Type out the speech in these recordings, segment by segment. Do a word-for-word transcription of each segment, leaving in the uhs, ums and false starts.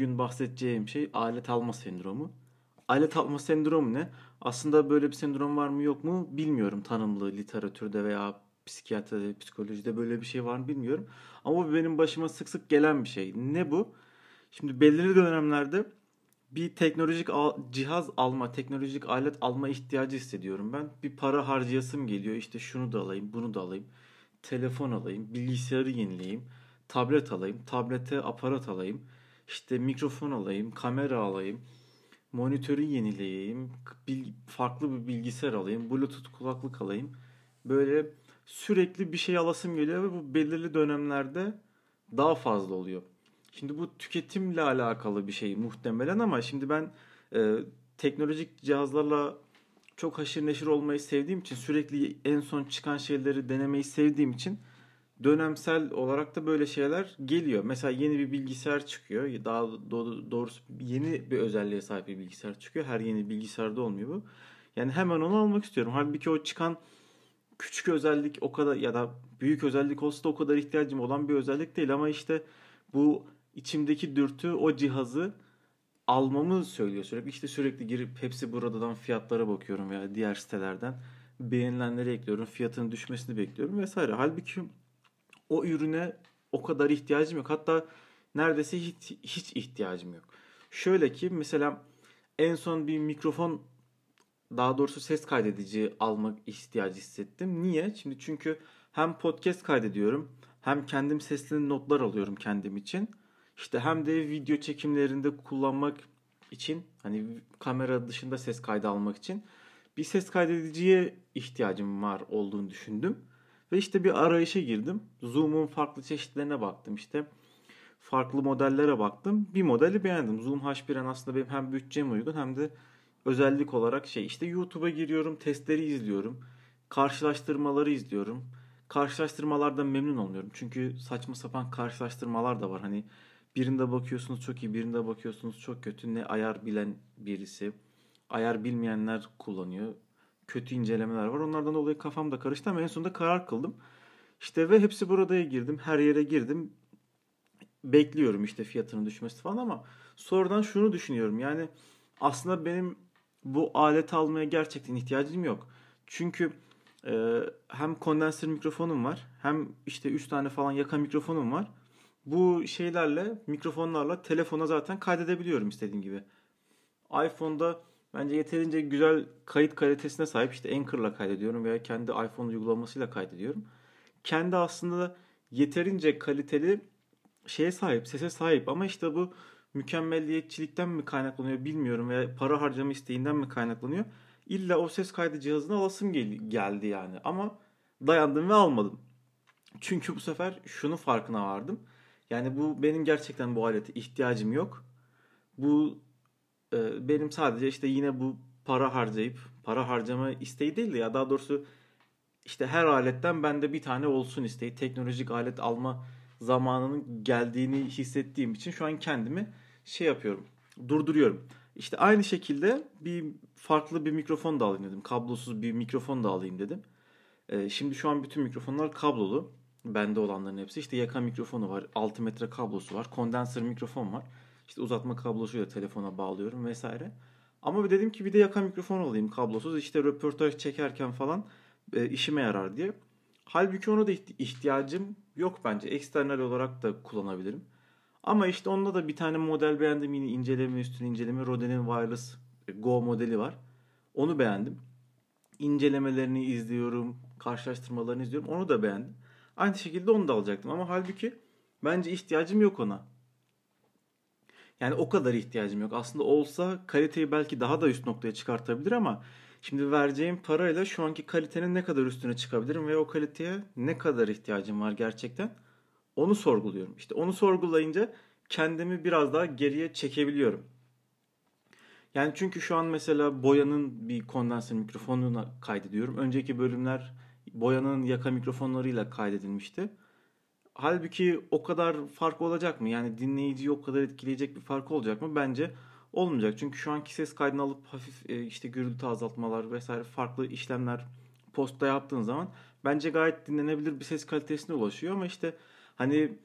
bugün bahsedeceğim şey alet alma sendromu. Alet alma sendromu ne? Aslında böyle bir sendrom var mı yok mu bilmiyorum. Tanımlı literatürde veya psikiyatride, psikolojide böyle bir şey var mı bilmiyorum. Ama benim başıma sık sık gelen bir şey. Ne bu? Şimdi belirli dönemlerde bir teknolojik cihaz alma, teknolojik alet alma ihtiyacı hissediyorum ben. Bir para harcayasım geliyor. İşte şunu da alayım, bunu da alayım. Telefon alayım, bilgisayarı yenileyim, tablet alayım, tablete aparat alayım, işte mikrofon alayım, kamera alayım, monitörü yenileyeyim, farklı bir bilgisayar alayım, bluetooth kulaklık alayım. Böyle sürekli bir şey alasım geliyor ve bu belirli dönemlerde daha fazla oluyor. Şimdi bu tüketimle alakalı bir şey muhtemelen ama şimdi ben e, teknolojik cihazlarla çok haşır neşir olmayı sevdiğim için, sürekli en son çıkan şeyleri denemeyi sevdiğim için dönemsel olarak da böyle şeyler geliyor. Mesela yeni bir bilgisayar çıkıyor. Daha doğrusu yeni bir özelliğe sahip bir bilgisayar çıkıyor. Her yeni bilgisayarda olmuyor bu. Yani hemen onu almak istiyorum. Halbuki o çıkan küçük özellik o kadar ya da büyük özellik olsa da o kadar ihtiyacım olan bir özellik değil. Ama işte bu içimdeki dürtü o cihazı almamı söylüyor sürekli. İşte sürekli girip hepsi buradan fiyatlara bakıyorum veya diğer sitelerden beğenilenleri ekliyorum. Fiyatının düşmesini bekliyorum vesaire. Halbuki o ürüne o kadar ihtiyacım yok. Hatta neredeyse hiç, hiç ihtiyacım yok. Şöyle ki mesela en son bir mikrofon, daha doğrusu ses kaydedici almak ihtiyacı hissettim. Niye? Şimdi çünkü hem podcast kaydediyorum, hem kendim sesli notlar alıyorum kendim için. İşte hem de video çekimlerinde kullanmak için, hani kamera dışında ses kaydı almak için bir ses kaydediciye ihtiyacım var olduğunu düşündüm. Ve işte bir arayışa girdim. Zoom'un farklı çeşitlerine baktım işte. Farklı modellere baktım. Bir modeli beğendim. Zoom H bir'in aslında benim hem bütçeme uygun hem de özellik olarak şey. İşte YouTube'a giriyorum, testleri izliyorum. Karşılaştırmaları izliyorum. Karşılaştırmalardan memnun olmuyorum. Çünkü saçma sapan karşılaştırmalar da var. Hani birinde bakıyorsunuz çok iyi, birinde bakıyorsunuz çok kötü. Ne ayar bilen birisi, ayar bilmeyenler kullanıyor. Kötü incelemeler var. Onlardan dolayı kafam da karıştı ama en sonunda karar kıldım. İşte ve hepsi buradaya girdim. Her yere girdim. Bekliyorum işte fiyatının düşmesi falan ama sonradan şunu düşünüyorum. Yani aslında benim bu aleti almaya gerçekten ihtiyacım yok. Çünkü e, hem kondenser mikrofonum var. Hem işte üç tane falan yaka mikrofonum var. Bu şeylerle, mikrofonlarla telefona zaten kaydedebiliyorum istediğim gibi. iPhone'da bence yeterince güzel kayıt kalitesine sahip, işte Anchor'la kaydediyorum veya kendi iPhone uygulamasıyla kaydediyorum. Kendi aslında yeterince kaliteli şeye sahip, sese sahip ama işte bu mükemmelliyetçilikten mi kaynaklanıyor bilmiyorum veya para harcama isteğinden mi kaynaklanıyor. İlla o ses kaydı cihazına alasım gel- geldi yani ama dayandım ve almadım. Çünkü bu sefer şunun farkına vardım. Yani bu benim gerçekten bu alete ihtiyacım yok. Bu benim sadece işte yine bu para harcayıp para harcama isteği değil de ya daha doğrusu işte her aletten bende bir tane olsun isteği, teknolojik alet alma zamanının geldiğini hissettiğim için şu an kendimi şey yapıyorum, durduruyorum. İşte aynı şekilde bir farklı bir mikrofon da alayım dedim. Kablosuz bir mikrofon da alayım dedim. Şimdi şu an bütün mikrofonlar kablolu. Bende olanların hepsi. İşte yaka mikrofonu var, altı metre kablosu var, kondenser mikrofon var. İşte uzatma kablosuyla telefona bağlıyorum vesaire. Ama dedim ki bir de yaka mikrofon alayım kablosuz. İşte röportaj çekerken falan e, işime yarar diye. Halbuki ona da ihtiyacım yok bence. Eksternal olarak da kullanabilirim. Ama işte onda da bir tane model beğendim. Yine inceleme üstüne inceleme. Rode'nin Wireless Go modeli var. Onu beğendim. İncelemelerini izliyorum. Karşılaştırmalarını izliyorum. Onu da beğendim. Aynı şekilde onu da alacaktım. Ama halbuki bence ihtiyacım yok ona. Yani o kadar ihtiyacım yok. Aslında olsa kaliteyi belki daha da üst noktaya çıkartabilir ama şimdi vereceğim parayla şu anki kalitenin ne kadar üstüne çıkabilirim ve o kaliteye ne kadar ihtiyacım var gerçekten onu sorguluyorum. İşte onu sorgulayınca kendimi biraz daha geriye çekebiliyorum. Yani çünkü şu an mesela Boya'nın bir kondenser mikrofonuna kaydediyorum. Önceki bölümler Boya'nın yaka mikrofonlarıyla kaydedilmişti. Halbuki o kadar fark olacak mı? Yani dinleyiciyi o kadar etkileyecek bir fark olacak mı? Bence olmayacak. Çünkü şu anki ses kaydını alıp hafif işte gürültü azaltmalar vesaire farklı işlemler postta yaptığın zaman bence gayet dinlenebilir bir ses kalitesine ulaşıyor. Ama işte hani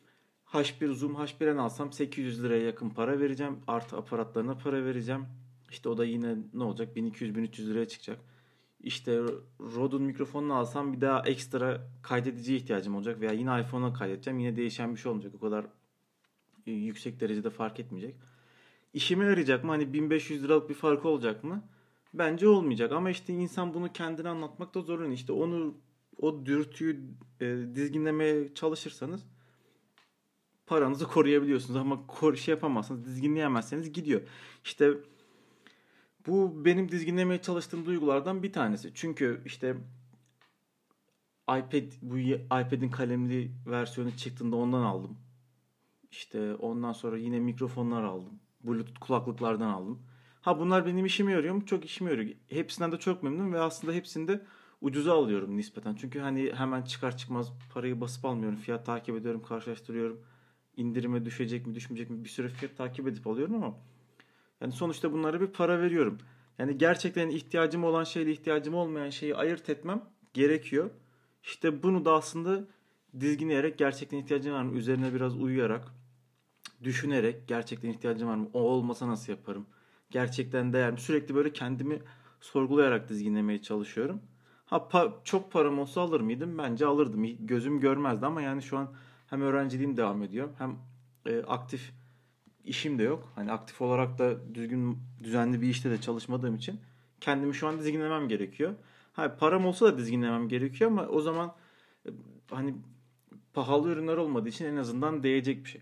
H bir Zoom H bir'den alsam sekiz yüz liraya yakın para vereceğim. Artı aparatlarına para vereceğim. İşte o da yine ne olacak? bin iki yüz bin üç yüz liraya çıkacak. İşte Rode'un mikrofonunu alsam bir daha ekstra kaydediciye ihtiyacım olacak. Veya yine iPhone'a kaydedeceğim. Yine değişen bir şey olmayacak. O kadar yüksek derecede fark etmeyecek. İşime yarayacak mı? Hani bin beş yüz liralık bir farkı olacak mı? Bence olmayacak. Ama işte insan bunu kendine anlatmakta zorlanıyor. İşte onu, o dürtüyü e, dizginlemeye çalışırsanız paranızı koruyabiliyorsunuz. Ama kor şey yapamazsanız, dizginleyemezseniz gidiyor. İşte bu benim dizginlemeye çalıştığım duygulardan bir tanesi. Çünkü işte iPad, bu iPad'in kalemli versiyonu çıktığında ondan aldım. İşte ondan sonra yine mikrofonlar aldım. Bluetooth kulaklıklardan aldım. Ha bunlar benim işime yarıyor mu? Çok işime yarıyor. Hepsinden de çok memnunum ve aslında hepsini de ucuza alıyorum nispeten. Çünkü hani hemen çıkar çıkmaz parayı basıp almıyorum. Fiyat takip ediyorum, karşılaştırıyorum. İndirime düşecek mi, düşmeyecek mi? Bir süre fiyat takip edip alıyorum ama yani sonuçta bunlara bir para veriyorum. Yani gerçekten ihtiyacım olan şeyle ihtiyacım olmayan şeyi ayırt etmem gerekiyor. İşte bunu da aslında dizginleyerek, gerçekten ihtiyacım var mı? Üzerine biraz uyuyarak, düşünerek gerçekten ihtiyacım var mı? O olmasa nasıl yaparım? Gerçekten değer mi? Sürekli böyle kendimi sorgulayarak dizginlemeye çalışıyorum. Ha pa- çok param olsa alır mıydım? Bence alırdım. Gözüm görmezdi ama yani şu an hem öğrenciliğim devam ediyor. Hem e, aktif işim de yok. Hani aktif olarak da düzgün, düzenli bir işte de çalışmadığım için kendimi şu an dizginlemem gerekiyor. Ha param olsa da dizginlemem gerekiyor ama o zaman e, hani pahalı ürünler olmadığı için en azından değecek bir şey.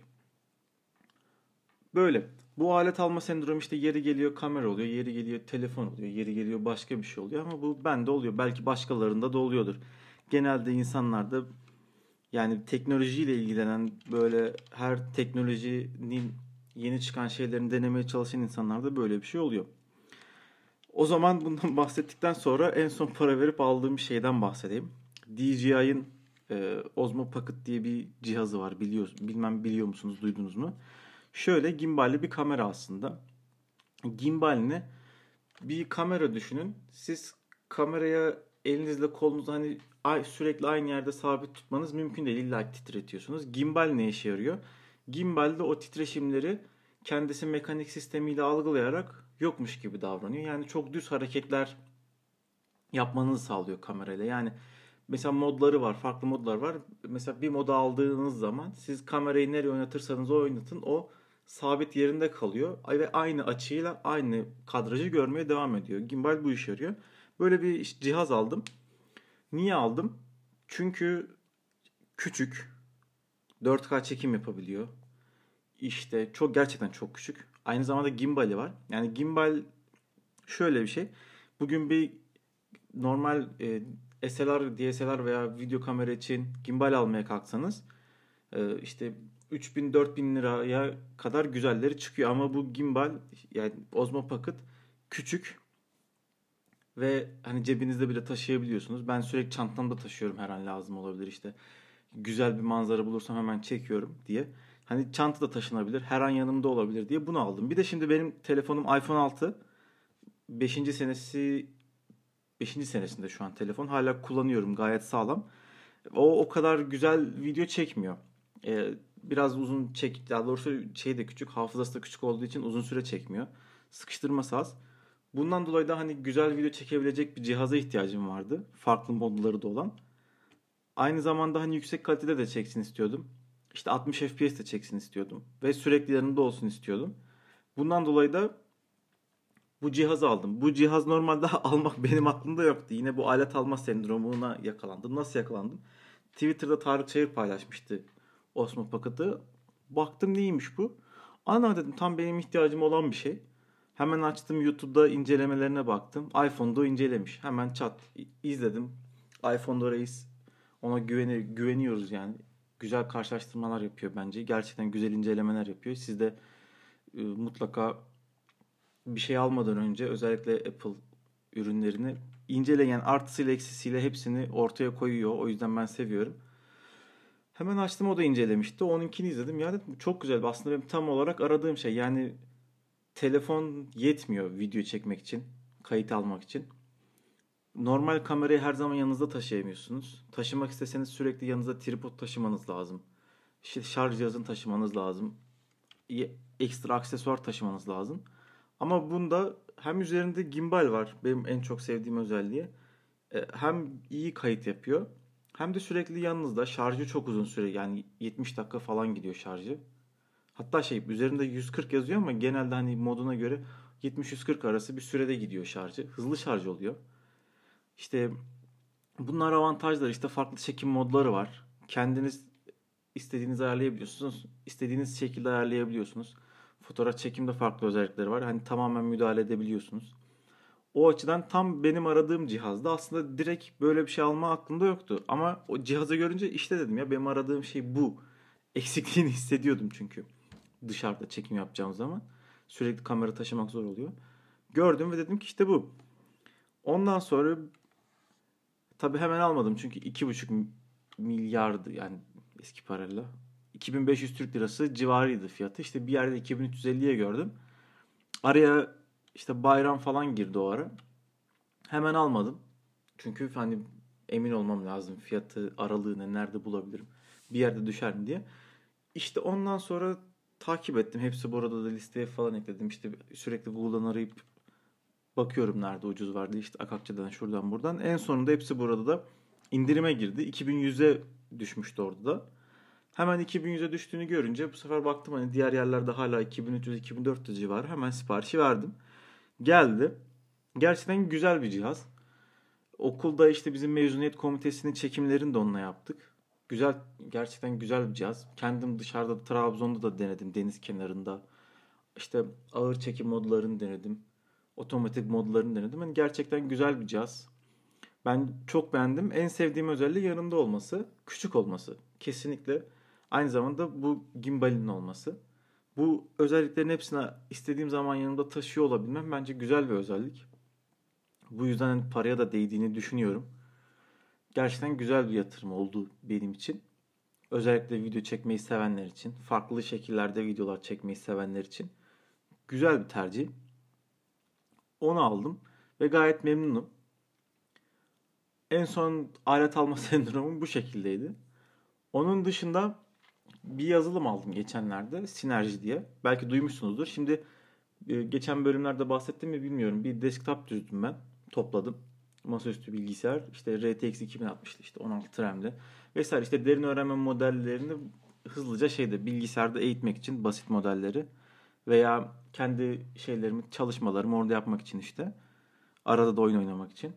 Böyle. Bu alet alma sendromu işte yeri geliyor kamera oluyor, yeri geliyor telefon oluyor, yeri geliyor başka bir şey oluyor ama bu bende oluyor. Belki başkalarında da oluyordur. Genelde insanlarda yani teknolojiyle ilgilenen, böyle her teknolojinin yeni çıkan şeylerini denemeye çalışan insanlarda böyle bir şey oluyor. O zaman bundan bahsettikten sonra en son para verip aldığım bir şeyden bahsedeyim. D J I'nin e, Osmo Pocket diye bir cihazı var. Biliyor, bilmem biliyor musunuz, duydunuz mu? Şöyle gimballi bir kamera aslında. Gimbalini bir kamera düşünün. Siz kameraya elinizle kolunuzu hani sürekli aynı yerde sabit tutmanız mümkün değil. İlla titretiyorsunuz. Gimbal ne işe yarıyor? Gimbal de o titreşimleri kendisi mekanik sistemiyle algılayarak yokmuş gibi davranıyor. Yani çok düz hareketler yapmanızı sağlıyor kamerayla. Yani mesela modları var, farklı modlar var. Mesela bir moda aldığınız zaman siz kamerayı nereye oynatırsanız o oynatın, o sabit yerinde kalıyor ve aynı açıyla aynı kadrajı görmeye devam ediyor. Gimbal bu işe yarıyor. Böyle bir cihaz aldım. Niye aldım? Çünkü küçük, dört K çekim yapabiliyor. İşte çok, gerçekten çok küçük. Aynı zamanda gimbali var. Yani gimbal şöyle bir şey. Bugün bir normal e, S L R, D S L R veya video kamera için gimbal almaya kalksanız e, işte üç bin dört bin liraya kadar güzelleri çıkıyor. Ama bu gimbal, yani Osmo Pocket küçük ve hani cebinizde bile taşıyabiliyorsunuz. Ben sürekli çantamda taşıyorum, her an lazım olabilir işte. Güzel bir manzara bulursam hemen çekiyorum diye. Hani çantada taşınabilir, her an yanımda olabilir diye bunu aldım. Bir de şimdi benim telefonum iPhone altı. beşinci senesi beşinci senesinde şu an telefon. Hala kullanıyorum, gayet sağlam. O o kadar güzel video çekmiyor. Ee, biraz uzun çek, daha doğrusu şey de küçük, hafızası da küçük olduğu için uzun süre çekmiyor. Sıkıştırması az. Bundan dolayı da hani güzel video çekebilecek bir cihaza ihtiyacım vardı. Farklı modları da olan. Aynı zamanda hani yüksek kalitede de çeksin istiyordum. İşte altmış F P S de çeksin istiyordum. Ve sürekli yanımda olsun istiyordum. Bundan dolayı da bu cihazı aldım. Bu cihaz normalde almak benim aklımda yoktu. Yine bu alet alma sendromuna yakalandım. Nasıl yakalandım? Twitter'da Tarık Çayır paylaşmıştı Osmo Pocket'ı. Baktım neymiş bu? Ana dedim, tam benim ihtiyacım olan bir şey. Hemen açtım, YouTube'da incelemelerine baktım. iPhone'da incelemiş. Hemen çat izledim. iPhone'da reis. Ona güveni, güveniyoruz yani. Güzel karşılaştırmalar yapıyor bence. Gerçekten güzel incelemeler yapıyor. Siz de e, mutlaka bir şey almadan önce özellikle Apple ürünlerini inceleyen, artısıyla eksisiyle hepsini ortaya koyuyor. O yüzden ben seviyorum. Hemen açtım, o da incelemişti. Onunkini izledim. Ya dedim, çok güzel. Aslında benim tam olarak aradığım şey. Yani telefon yetmiyor video çekmek için, kayıt almak için. Normal kamerayı her zaman yanınızda taşıyamıyorsunuz. Taşımak isteseniz sürekli yanınızda tripod taşımanız lazım. şarj cihazını taşımanız lazım. Ekstra aksesuar taşımanız lazım. Ama bunda hem üzerinde gimbal var. Benim en çok sevdiğim özelliği. Hem iyi kayıt yapıyor. Hem de sürekli yanınızda. Şarjı çok uzun süre. Yani yetmiş dakika falan gidiyor şarjı. Hatta şey üzerinde yüz kırk yazıyor ama genelde hani moduna göre yetmiş yüz kırk arası bir sürede gidiyor şarjı. Hızlı şarj oluyor. İşte bunlar avantajlar. İşte farklı çekim modları var. Kendiniz istediğiniz ayarlayabiliyorsunuz. İstediğiniz şekilde ayarlayabiliyorsunuz. Fotoğraf çekimde farklı özellikleri var. Hani tamamen müdahale edebiliyorsunuz. O açıdan tam benim aradığım cihazda. Aslında direkt böyle bir şey alma aklımda yoktu. Ama o cihazı görünce işte dedim ya benim aradığım şey bu. Eksikliğini hissediyordum çünkü. Dışarıda çekim yapacağım zaman. Sürekli kamera taşımak zor oluyor. Gördüm ve dedim ki işte bu. Ondan sonra tabii hemen almadım. Çünkü iki buçuk milyardı yani eski parayla. iki bin beş yüz Türk Lirası civarıydı fiyatı. İşte bir yerde iki bin üç yüz elliye gördüm. Araya işte bayram falan girdi o ara. Hemen almadım. Çünkü hani emin olmam lazım fiyatı, aralığını nerede bulabilirim? Bir yerde düşer mi diye. İşte ondan sonra takip ettim. Hepsi bu arada da listeye falan ekledim. İşte sürekli Google'dan arayıp bakıyorum nerede ucuz var diye. İşte Akakçı'dan şuradan buradan. En sonunda hepsi bu arada da indirime girdi. iki bin yüze düşmüştü orada da. Hemen iki bin yüze düştüğünü görünce bu sefer baktım hani diğer yerlerde hala iki bin üç yüz iki bin dört yüz civarı. Hemen siparişi verdim. Geldi. Gerçekten güzel bir cihaz. Okulda işte bizim mezuniyet komitesinin çekimlerini de onunla yaptık. Güzel, gerçekten güzel bir cihaz. Kendim dışarıda Trabzon'da da denedim, deniz kenarında. İşte ağır çekim modlarını denedim. Otomatik modlarını denedim. Yani gerçekten güzel bir cihaz. Ben çok beğendim. En sevdiğim özelliği yanımda olması, küçük olması. Kesinlikle. Aynı zamanda bu gimbalin olması. Bu özelliklerin hepsini istediğim zaman yanımda taşıyor olabilmem bence güzel bir özellik. Bu yüzden paraya da değdiğini düşünüyorum. Gerçekten güzel bir yatırım oldu benim için. Özellikle video çekmeyi sevenler için, farklı şekillerde videolar çekmeyi sevenler için güzel bir tercih. Onu aldım ve gayet memnunum. En son alet alma sendromum bu şekildeydi. Onun dışında bir yazılım aldım geçenlerde. Sinerji diye. Belki duymuşsunuzdur. Şimdi geçen bölümlerde bahsettim mi bilmiyorum. Bir desktop düzdüm ben. Topladım. Masaüstü bilgisayar. İşte R T X iki bin altmışlı işte on altı RAM'li. Vesaire işte derin öğrenme modellerini hızlıca şeyde bilgisayarda eğitmek için basit modelleri. Veya kendi şeylerimi, çalışmalarımı orada yapmak için işte. Arada da oyun oynamak için.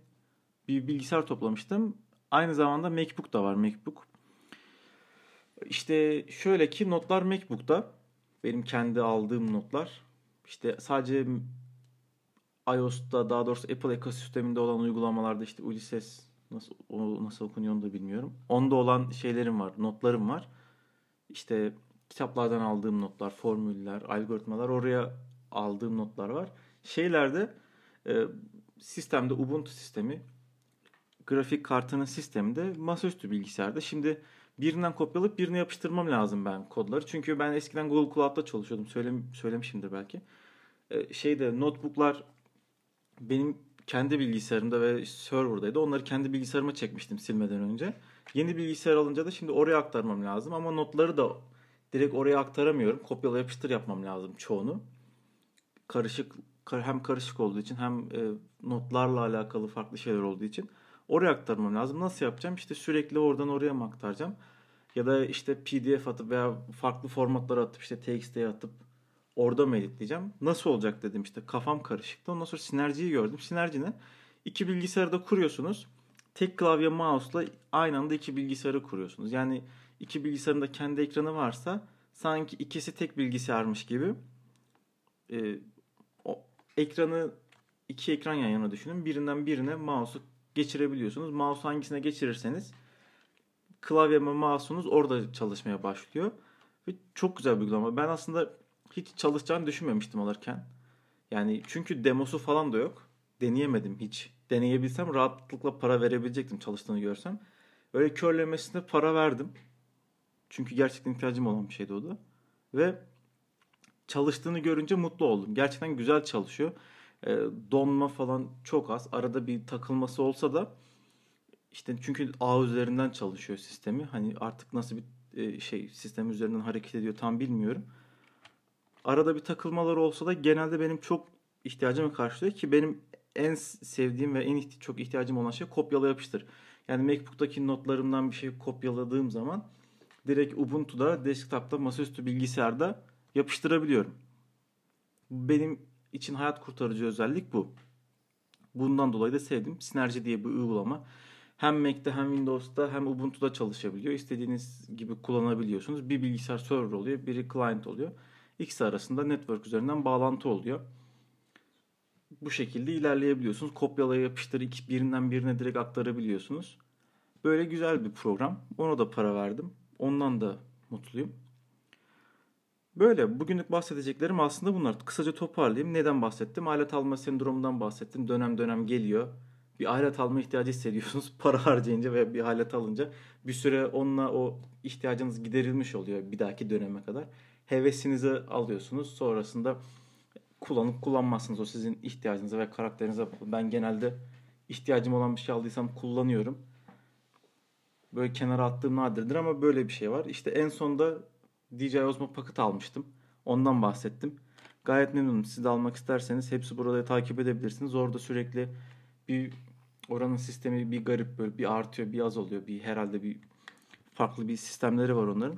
Bir bilgisayar toplamıştım. Aynı zamanda MacBook da var. MacBook. İşte şöyle ki notlar MacBook'ta. Benim kendi aldığım notlar. İşte sadece iOS'ta daha doğrusu Apple ekosisteminde olan uygulamalarda işte Ulysses nasıl, o nasıl okunuyor onu da bilmiyorum. Onda olan şeylerim var, notlarım var. İşte kitaplardan aldığım notlar, formüller, algoritmalar oraya aldığım notlar var. Şeylerde e, sistemde Ubuntu sistemi, grafik kartının sistemi de masaüstü bilgisayarda. Şimdi birinden kopyalayıp birine yapıştırmam lazım ben kodları. Çünkü ben eskiden Google Cloud'da çalışıyordum. Söylem- söylemişimdir belki. Ee, şeyde notebooklar benim kendi bilgisayarımda ve serverdaydı. Onları kendi bilgisayarıma çekmiştim silmeden önce. Yeni bilgisayar alınca da şimdi oraya aktarmam lazım. Ama notları da direkt oraya aktaramıyorum. Kopyala yapıştır yapmam lazım çoğunu. Karışık hem karışık olduğu için hem e, notlarla alakalı farklı şeyler olduğu için. Oraya aktarmam lazım. Nasıl yapacağım? İşte sürekli oradan oraya mı aktaracağım? Ya da işte P D F atıp veya farklı formatlara atıp işte T X T'ye atıp orada mı editleyeceğim? Nasıl olacak dedim işte. Kafam karışıktı. Ondan sonra Sinerji'yi gördüm. Sinerji ne? İki bilgisayarı da kuruyorsunuz. Tek klavye mouse'la aynı anda iki bilgisayarı kuruyorsunuz. Yani iki bilgisayarın da kendi ekranı varsa sanki ikisi tek bilgisayarmış gibi ee, o ekranı iki ekran yan yana düşünün. Birinden birine mouse'u geçirebiliyorsunuz. Mouse hangisine geçirirseniz klavye ve mouse'unuz orada çalışmaya başlıyor. Ve çok güzel bir uygulama. Ben aslında hiç çalışacağını düşünmemiştim alırken. Yani çünkü demosu falan da yok. Deneyemedim hiç. Deneyebilsem rahatlıkla para verebilecektim çalıştığını görsem. Öyle körlemesine para verdim. Çünkü gerçekten ihtiyacım olan bir şeydi o da. Ve çalıştığını görünce mutlu oldum. Gerçekten güzel çalışıyor. Donma falan çok az. Arada bir takılması olsa da işte çünkü ağ üzerinden çalışıyor sistemi. Hani artık nasıl bir e, şey sistem üzerinden hareket ediyor tam bilmiyorum. Arada bir takılmalar olsa da genelde benim çok ihtiyacımı karşılıyor ki benim en sevdiğim ve en ihti- çok ihtiyacım olan şey kopyala yapıştır. Yani MacBook'taki notlarımdan bir şey kopyaladığım zaman direkt Ubuntu'da, desktop'ta, masaüstü bilgisayarda yapıştırabiliyorum. Benim için hayat kurtarıcı özellik bu. Bundan dolayı da sevdim. Sinerji diye bir uygulama. Hem Mac'te hem Windows'ta hem Ubuntu'da çalışabiliyor. İstediğiniz gibi kullanabiliyorsunuz. Bir bilgisayar server oluyor, biri client oluyor. İkisi arasında network üzerinden bağlantı oluyor. Bu şekilde ilerleyebiliyorsunuz. Kopyala yapıştır, birinden birine direkt aktarabiliyorsunuz. Böyle güzel bir program. Ona da para verdim. Ondan da mutluyum. Böyle bugünlük bahsedeceklerim aslında bunlar. Kısaca toparlayayım. Neden bahsettim? Alet alma sendromundan bahsettim. Dönem dönem geliyor. Bir alet alma ihtiyacı hissediyorsunuz. Para harcayınca veya bir alet alınca bir süre onunla o ihtiyacınız giderilmiş oluyor bir dahaki döneme kadar. Hevesinizi alıyorsunuz. Sonrasında kullanıp kullanmazsınız. O sizin ihtiyacınıza ve karakterinize bağlı. Ben genelde ihtiyacım olan bir şey aldıysam kullanıyorum. Böyle kenara attığım nadirdir ama böyle bir şey var. İşte en sonda D J I Osmo Pocket almıştım. Ondan bahsettim. Gayet memnunum. Siz de almak isterseniz hepsi burada takip edebilirsiniz. Orada sürekli bir oranın sistemi bir garip, böyle bir artıyor, bir az oluyor. Bir herhalde bir farklı bir sistemleri var onların.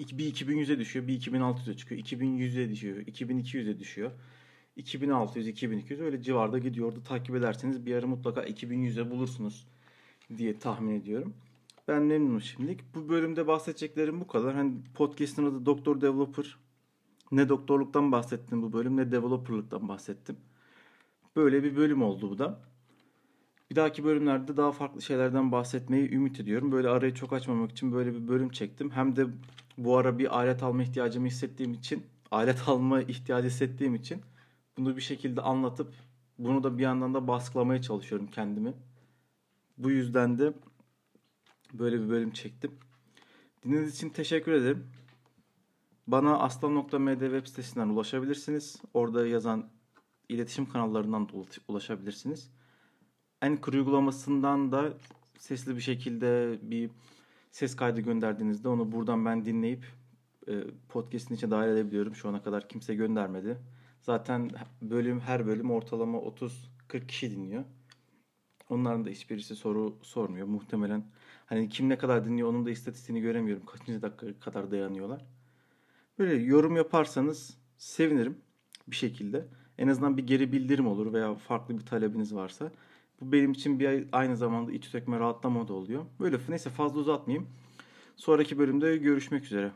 Bir iki bin yüze düşüyor, bir iki bin altı yüze çıkıyor, iki bin yüze düşüyor, iki bin iki yüze düşüyor, iki bin altı yüz, iki bin iki yüz öyle civarda gidiyor. Orada takip ederseniz bir ara mutlaka iki bin yüze bulursunuz diye tahmin ediyorum. Ben memnunum şimdilik. Bu bölümde bahsedeceklerim bu kadar. Hani podcast'ın adı Doktor Developer. Ne doktorluktan bahsettim bu bölüm, ne developerlıktan bahsettim. Böyle bir bölüm oldu bu da. Bir dahaki bölümlerde daha farklı şeylerden bahsetmeyi ümit ediyorum. Böyle arayı çok açmamak için böyle bir bölüm çektim. Hem de bu ara bir alet alma ihtiyacımı hissettiğim için, alet alma ihtiyacı hissettiğim için bunu bir şekilde anlatıp bunu da bir yandan da baskılamaya çalışıyorum kendimi. Bu yüzden de böyle bir bölüm çektim. Dinlediğiniz için teşekkür ederim. Bana aslan nokta m d web sitesinden ulaşabilirsiniz. Orada yazan iletişim kanallarından da ulaşabilirsiniz. Anchor uygulamasından da sesli bir şekilde bir ses kaydı gönderdiğinizde onu buradan ben dinleyip podcast'in içine dahil edebiliyorum. Şu ana kadar kimse göndermedi. Zaten bölüm her bölüm ortalama otuz kırk kişi dinliyor. Onların da hiçbirisi soru sormuyor. Muhtemelen hani kim ne kadar dinliyor onun da istatistiğini göremiyorum. Kaçıncı dakika kadar dayanıyorlar. Böyle yorum yaparsanız sevinirim bir şekilde. En azından bir geri bildirim olur veya farklı bir talebiniz varsa. Bu benim için bir aynı zamanda iç sökme rahatlama da oluyor. Böyle neyse fazla uzatmayayım. Sonraki bölümde görüşmek üzere.